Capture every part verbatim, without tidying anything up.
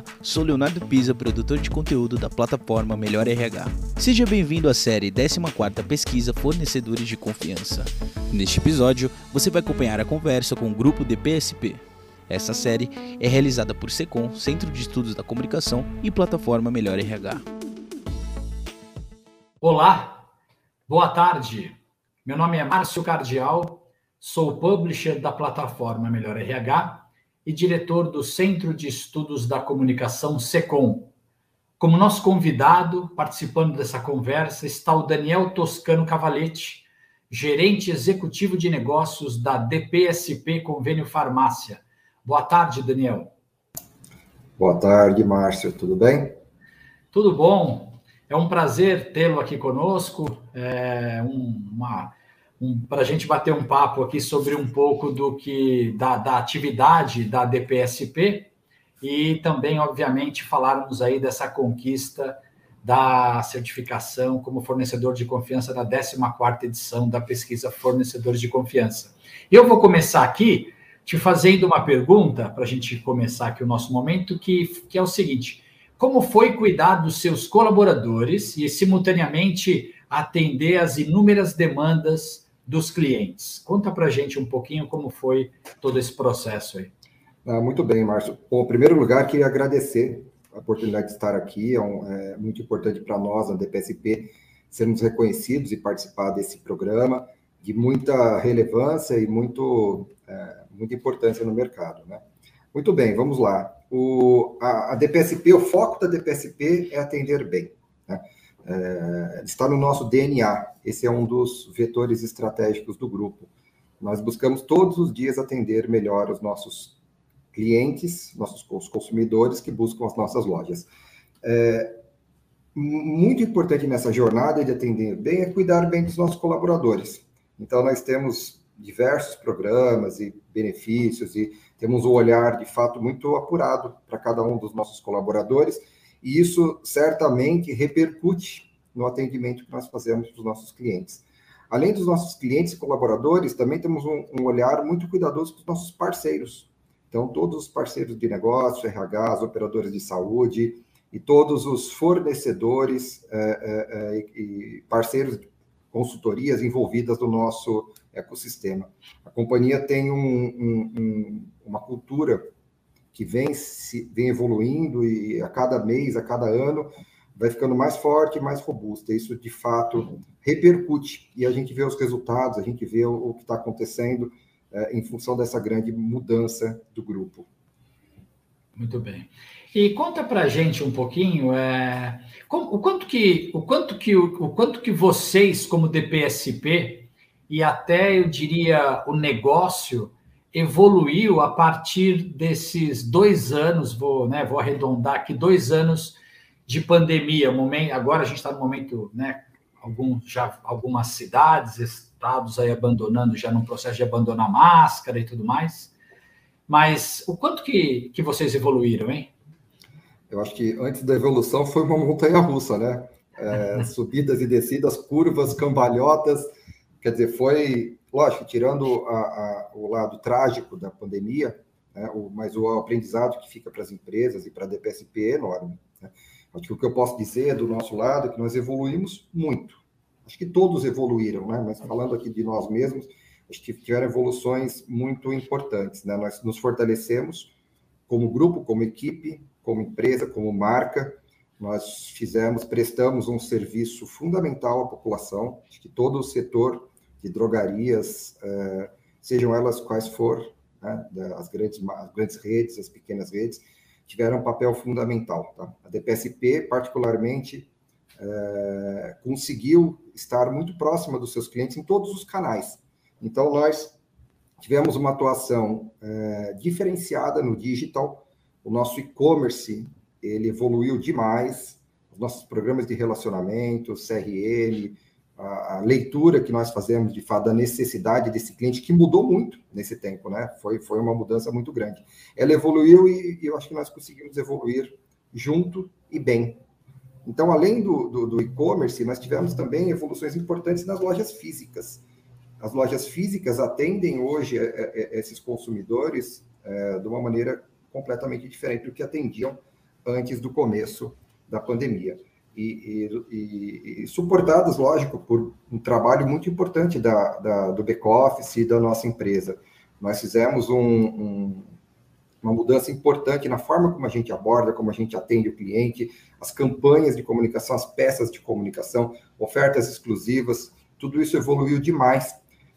Olá, sou Leonardo Pisa, produtor de conteúdo da plataforma Melhor R H. Seja bem-vindo à série décima quarta Pesquisa Fornecedores de Confiança. Neste episódio, você vai acompanhar a conversa com o grupo D P S P. Essa série é realizada por CECOM, Centro de Estudos da Comunicação e Plataforma Melhor R H. Olá, boa tarde. Meu nome é Márcio Cardial, sou publisher da plataforma Melhor R H e diretor do Centro de Estudos da Comunicação, CECOM. Como nosso convidado, participando dessa conversa, está o Daniel Toscano Cavaletti, gerente executivo de negócios da D P S P Convênio Farmácia. Boa tarde, Daniel. Boa tarde, Márcio. Tudo bem? Tudo bom. É um prazer tê-lo aqui conosco. É uma... Um, para a gente bater um papo aqui sobre um pouco do que da, da atividade da D P S P e também, obviamente, falarmos aí dessa conquista da certificação como fornecedor de confiança da décima quarta edição da pesquisa Fornecedores de Confiança. Eu vou começar aqui te fazendo uma pergunta, para a gente começar aqui o nosso momento, que, que é o seguinte: como foi cuidar dos seus colaboradores e, simultaneamente, atender às inúmeras demandas dos clientes? Conta para a gente um pouquinho como foi todo esse processo aí. Ah, muito bem, Márcio. Bom, em primeiro lugar, queria agradecer a oportunidade de estar aqui. É, um, é muito importante para nós, na D P S P, sermos reconhecidos e participar desse programa de muita relevância e muito, é, muita importância no mercado, né? Muito bem, vamos lá. O, a, a D P S P, o foco da D P S P é atender bem, né? É, está no nosso D N A, esse é um dos vetores estratégicos do grupo. Nós buscamos todos os dias atender melhor os nossos clientes, nossos os consumidores que buscam as nossas lojas. É, muito importante nessa jornada de atender bem é cuidar bem dos nossos colaboradores. Então, nós temos diversos programas e benefícios e temos um olhar, de fato, muito apurado para cada um dos nossos colaboradores. E isso certamente repercute no atendimento que nós fazemos para os nossos clientes. Além dos nossos clientes e colaboradores, também temos um, um olhar muito cuidadoso para os nossos parceiros. Então, todos os parceiros de negócio, R H, as operadoras de saúde e todos os fornecedores é, é, é, e parceiros de consultorias envolvidas no nosso ecossistema. A companhia tem um, um, um, uma cultura que vem, se, vem evoluindo e a cada mês, a cada ano, vai ficando mais forte e mais robusta. Isso, de fato, repercute e a gente vê os resultados, a gente vê o, o que está acontecendo eh, em função dessa grande mudança do grupo. Muito bem. E conta para a gente um pouquinho é, como, o, quanto que, o, quanto que, o, o quanto que vocês, como D P S P, e até, eu diria, o negócio, evoluiu a partir desses dois anos, vou, né, vou arredondar aqui, dois anos de pandemia. Momento, agora a gente está no momento, né, algum, já, algumas cidades, estados aí abandonando, já num processo de abandonar máscara e tudo mais. Mas o quanto que, que vocês evoluíram, hein? Eu acho que antes da evolução foi uma montanha-russa, né? É, subidas e descidas, curvas, cambalhotas, quer dizer, foi... Lógico, tirando a, a, o lado trágico da pandemia, né, o, mas o aprendizado que fica para as empresas e para a D P S P é enorme, né? Acho que o que eu posso dizer do nosso lado é que nós evoluímos muito. Acho que todos evoluíram, né? Mas falando aqui de nós mesmos, acho que tiveram evoluções muito importantes, né? Nós nos fortalecemos como grupo, como equipe, como empresa, como marca. Nós fizemos, prestamos um serviço fundamental à população. Acho que todo o setor de drogarias, eh, sejam elas quais for, né, as, grandes, as grandes redes, as pequenas redes, tiveram um papel fundamental, tá? A D P S P, particularmente, eh, conseguiu estar muito próxima dos seus clientes em todos os canais. Então, nós tivemos uma atuação eh, diferenciada no digital, o nosso e-commerce, ele evoluiu demais, os nossos programas de relacionamento, C R M, a leitura que nós fazemos, de fato, da necessidade desse cliente, que mudou muito nesse tempo, né? Foi, foi uma mudança muito grande. Ela evoluiu e, e eu acho que nós conseguimos evoluir junto e bem. Então, além do, do, do e-commerce, nós tivemos também evoluções importantes nas lojas físicas. As lojas físicas atendem hoje a, a, a esses consumidores a, de uma maneira completamente diferente do que atendiam antes do começo da pandemia. E, e, e suportados, lógico, por um trabalho muito importante da, da, do back-office e da nossa empresa. Nós fizemos um, um, uma mudança importante na forma como a gente aborda, como a gente atende o cliente, as campanhas de comunicação, as peças de comunicação, ofertas exclusivas, tudo isso evoluiu demais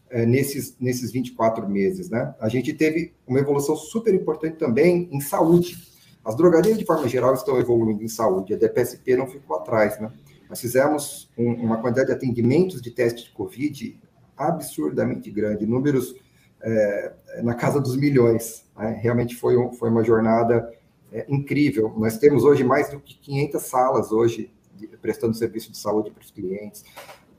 é, nesses, nesses vinte e quatro meses, né? A gente teve uma evolução super importante também em saúde. As drogarias, de forma geral, estão evoluindo em saúde. A D P S P não ficou atrás, né? Nós fizemos um, uma quantidade de atendimentos de teste de Covid absurdamente grande, números é, na casa dos milhões, né? Realmente foi, um, foi uma jornada é, incrível. Nós temos hoje mais do que quinhentas salas hoje de, prestando serviço de saúde para os clientes.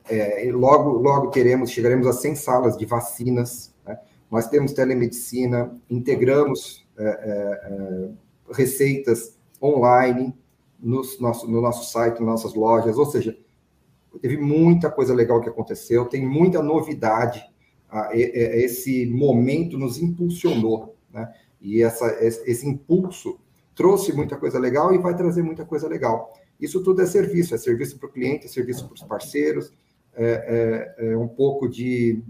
É, e logo, logo teremos, chegaremos a cem salas de vacinas, né? Nós temos telemedicina, integramos... É, é, é, receitas online no nosso, no nosso site, nas nossas lojas, ou seja, teve muita coisa legal que aconteceu, tem muita novidade, ah, e, e, esse momento nos impulsionou, né? E essa, esse impulso trouxe muita coisa legal e vai trazer muita coisa legal. Isso tudo é serviço, é serviço para o cliente, é serviço para os parceiros, é, é, é um pouco de...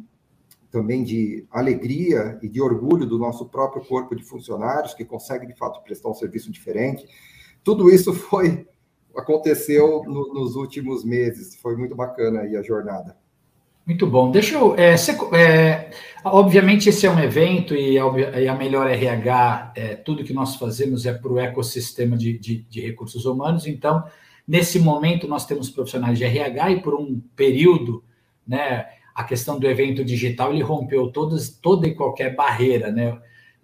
também de alegria e de orgulho do nosso próprio corpo de funcionários, que consegue, de fato, prestar um serviço diferente. Tudo isso foi, aconteceu no, nos últimos meses. Foi muito bacana aí a jornada. Muito bom. Deixa eu... É, se, é, obviamente, esse é um evento e a Melhor R H, é, tudo que nós fazemos é para o ecossistema de, de, de recursos humanos. Então, nesse momento, nós temos profissionais de R H e, por um período, né, a questão do evento digital, ele rompeu todas, toda e qualquer barreira, né?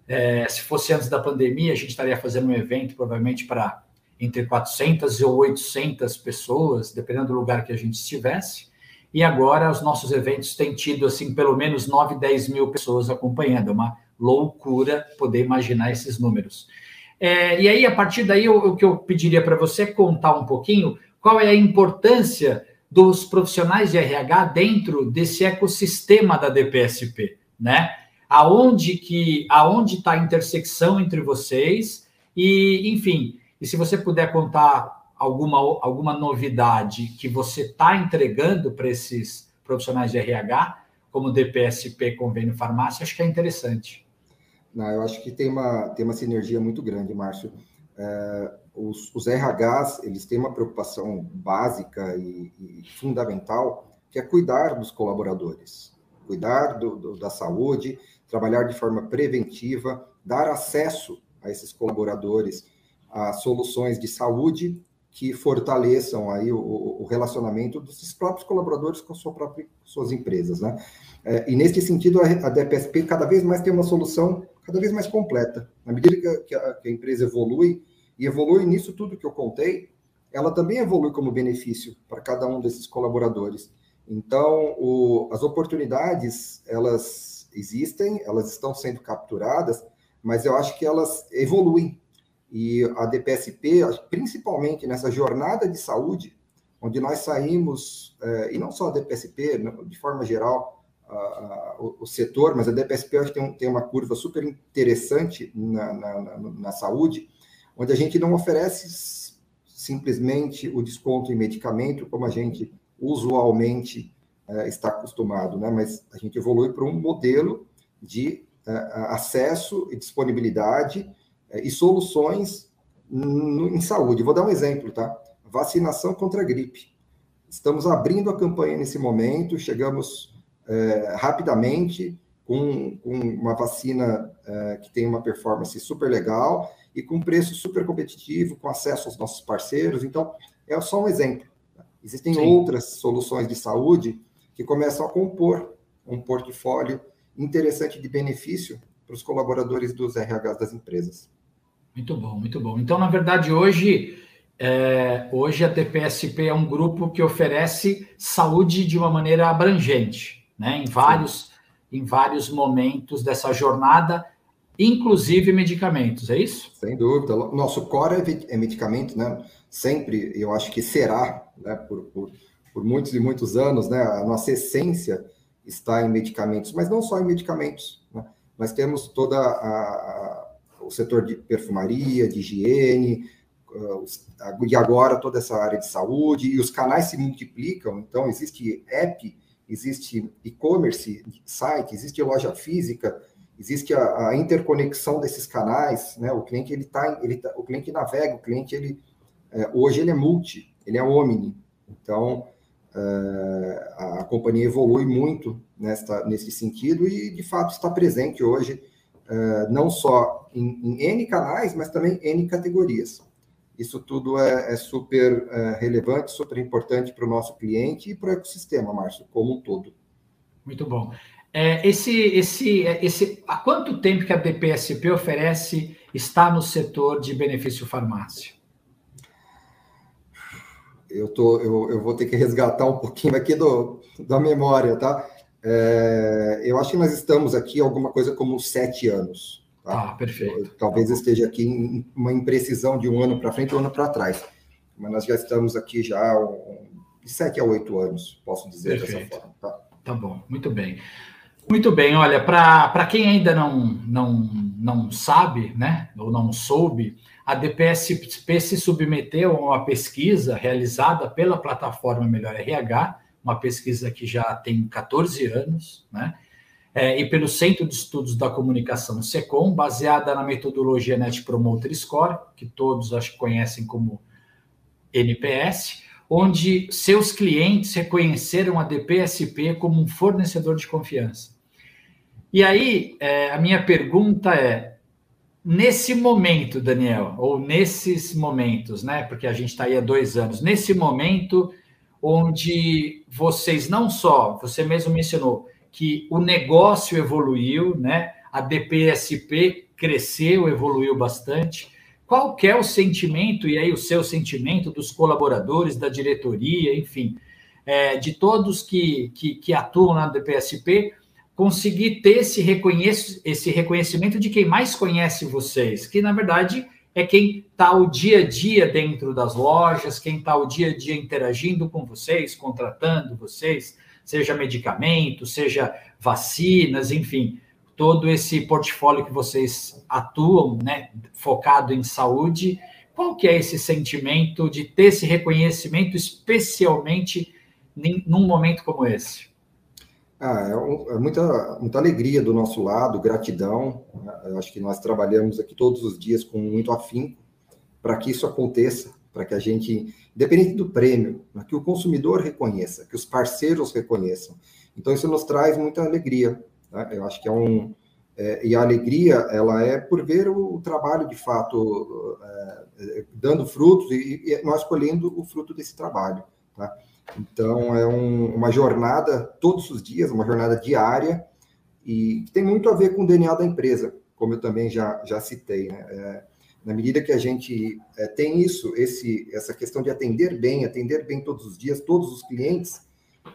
É, se fosse antes da pandemia, a gente estaria fazendo um evento, provavelmente, para entre quatrocentas ou oitocentas pessoas, dependendo do lugar que a gente estivesse. E agora, os nossos eventos têm tido, assim, pelo menos nove, dez mil pessoas acompanhando. É uma loucura poder imaginar esses números. É, e aí, a partir daí, o, o que eu pediria para você é contar um pouquinho qual é a importância dos profissionais de R H dentro desse ecossistema da D P S P, né? Aonde que, aonde está a intersecção entre vocês e, enfim, e se você puder contar alguma, alguma novidade que você está entregando para esses profissionais de R H, como D P S P, Convênio Farmácia, acho que é interessante. Não, eu acho que tem uma, tem uma sinergia muito grande, Márcio. É... Os, os R Hs, eles têm uma preocupação básica e, e fundamental, que é cuidar dos colaboradores, cuidar do, do, da saúde, trabalhar de forma preventiva, dar acesso a esses colaboradores a soluções de saúde que fortaleçam aí o, o relacionamento dos próprios colaboradores com sua própria, suas empresas, né? É, e, nesse sentido, a, a D P S P cada vez mais tem uma solução cada vez mais completa. Na medida que a, que a, que a empresa evolui, e evolui nisso tudo que eu contei, ela também evolui como benefício para cada um desses colaboradores. Então, o, as oportunidades, elas existem, elas estão sendo capturadas, mas eu acho que elas evoluem. E a D P S P, principalmente nessa jornada de saúde, onde nós saímos, eh, e não só a D P S P, de forma geral, a, a, o, o setor, mas a D P S P acho que tem, um, tem uma curva super interessante na, na, na, na saúde, onde a gente não oferece simplesmente o desconto em medicamento, como a gente usualmente eh, está acostumado, né? Mas a gente evolui para um modelo de eh, acesso e disponibilidade eh, e soluções no, em saúde. Vou dar um exemplo, tá? Vacinação contra a gripe. Estamos abrindo a campanha nesse momento, chegamos eh, rapidamente com, com uma vacina eh, que tem uma performance super legal, e com preço super competitivo, com acesso aos nossos parceiros. Então, é só um exemplo. Existem Sim. outras soluções de saúde que começam a compor um portfólio interessante de benefício para os colaboradores dos R Hs das empresas. Muito bom, muito bom. Então, na verdade, hoje, é, hoje a D P S P é um grupo que oferece saúde de uma maneira abrangente, né? Em vários, em vários momentos dessa jornada, inclusive medicamentos, é isso? Sem dúvida. Nosso core é medicamento, né? Sempre, eu acho que será, né? Por, por, por muitos e muitos anos, né? A nossa essência está em medicamentos, mas não só em medicamentos, né? Nós temos toda a, a, o setor de perfumaria, de higiene, e agora toda essa área de saúde, e os canais se multiplicam, então existe app, existe e-commerce, site, existe loja física, existe a, a interconexão desses canais, né? O cliente ele tá, ele tá, o cliente navega, o cliente ele é, hoje ele é multi, ele é omni. Então é, a, a companhia evolui muito nesta nesse sentido e de fato está presente hoje é, não só em, em N canais, mas também N categorias. Isso tudo é, é super é, relevante, super importante para o nosso cliente e para o ecossistema, Márcio, como um todo. Muito bom. É, esse, esse, esse, há quanto tempo que a D P S P oferece está no setor de benefício farmácia? Eu, tô, eu, eu vou ter que resgatar um pouquinho aqui do, da memória, tá? É, eu acho que nós estamos aqui alguma coisa como sete anos. Tá? Ah, perfeito. Talvez eu esteja aqui em uma imprecisão de um ano para frente ou um ano para trás. Mas nós já estamos aqui já de sete a oito anos, posso dizer perfeito. Dessa forma. Tá? Tá bom, muito bem. Muito bem, olha, para quem ainda não, não, não sabe, né, ou não soube, a D P S P se submeteu a uma pesquisa realizada pela Plataforma Melhor R H, uma pesquisa que já tem catorze anos, né, é, e pelo Centro de Estudos da Comunicação, CECOM, baseada na metodologia Net Promoter Score, que todos acho que conhecem como N P S, onde seus clientes reconheceram a D P S P como um fornecedor de confiança. E aí, é, a minha pergunta é, nesse momento, Daniel, ou nesses momentos, né? Porque a gente está aí há dois anos, nesse momento onde vocês não só, você mesmo mencionou, que o negócio evoluiu, né? A D P S P cresceu, evoluiu bastante. Qual que é o sentimento, e aí o seu sentimento dos colaboradores, da diretoria, enfim, é, de todos que, que, que atuam na D P S P, conseguir ter esse, reconhec- esse reconhecimento de quem mais conhece vocês, que, na verdade, é quem está o dia a dia dentro das lojas, quem está o dia a dia interagindo com vocês, contratando vocês, seja medicamentos, seja vacinas, enfim... todo esse portfólio que vocês atuam, né, focado em saúde, qual que é esse sentimento de ter esse reconhecimento, especialmente num momento como esse? Ah, é, um, é muita, muita alegria do nosso lado, gratidão. Eu acho que nós trabalhamos aqui todos os dias com muito afinco para que isso aconteça, para que a gente, independente do prêmio, para que o consumidor reconheça, que os parceiros reconheçam. Então, isso nos traz muita alegria. Eu acho que é um... É, e a alegria, ela é por ver o trabalho, de fato, é, dando frutos e, e nós colhendo o fruto desse trabalho. Tá? Então, é um, uma jornada todos os dias, uma jornada diária, e que tem muito a ver com o D N A da empresa, como eu também já, já citei. Né? É, na medida que a gente é, tem isso, esse, essa questão de atender bem, atender bem todos os dias, todos os clientes,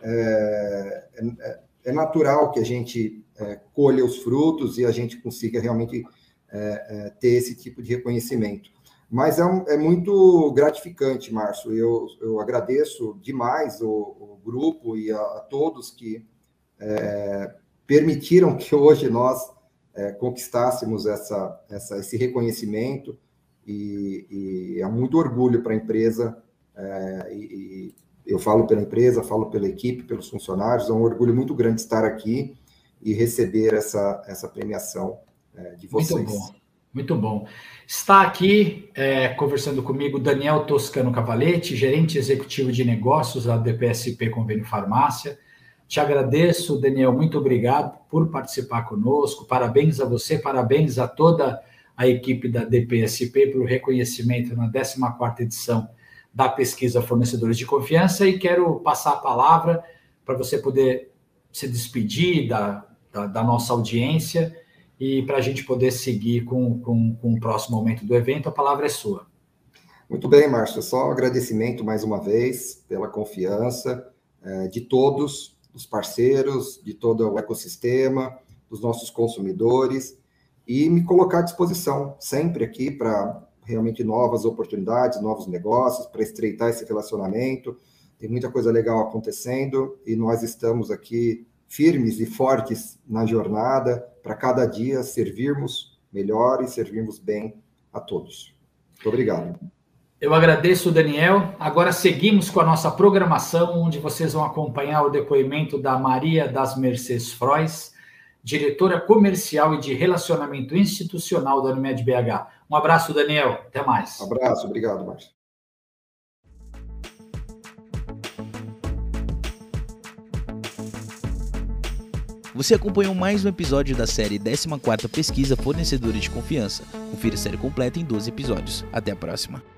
é, é, é natural que a gente... É, colha os frutos e a gente consiga realmente é, é, ter esse tipo de reconhecimento. Mas é, um, é muito gratificante, Márcio. Eu, eu agradeço demais o, o grupo e a, a todos que é, permitiram que hoje nós é, conquistássemos essa, essa, esse reconhecimento e, e é muito orgulho para a empresa. É, e, e eu falo pela empresa, falo pela equipe, pelos funcionários. É um orgulho muito grande estar aqui e receber essa, essa premiação é, de vocês. Muito bom, muito bom. Está aqui é, conversando comigo Daniel Toscano Cavaletti, gerente executivo de negócios da D P S P Convênio Farmácia. Te agradeço, Daniel, muito obrigado por participar conosco. Parabéns a você, parabéns a toda a equipe da D P S P pelo reconhecimento na décima quarta edição da Pesquisa Fornecedores de Confiança e quero passar a palavra para você poder se despedir da, da, da nossa audiência e para a gente poder seguir com, com, com o próximo momento do evento, a palavra é sua. Muito bem, Márcio, só um agradecimento mais uma vez pela confiança eh, de todos os parceiros, de todo o ecossistema, dos nossos consumidores e me colocar à disposição sempre aqui para realmente novas oportunidades, novos negócios, para estreitar esse relacionamento. Tem muita coisa legal acontecendo e nós estamos aqui firmes e fortes na jornada para cada dia servirmos melhor e servirmos bem a todos. Muito obrigado. Eu agradeço, Daniel. Agora seguimos com a nossa programação, onde vocês vão acompanhar o depoimento da Maria das Mercedes Frois, diretora comercial e de relacionamento institucional da NUMED B H. Um abraço, Daniel. Até mais. Um abraço. Obrigado, Márcio. Você acompanhou mais um episódio da série décima quarta Pesquisa Fornecedores de Confiança. Confira a série completa em doze episódios. Até a próxima.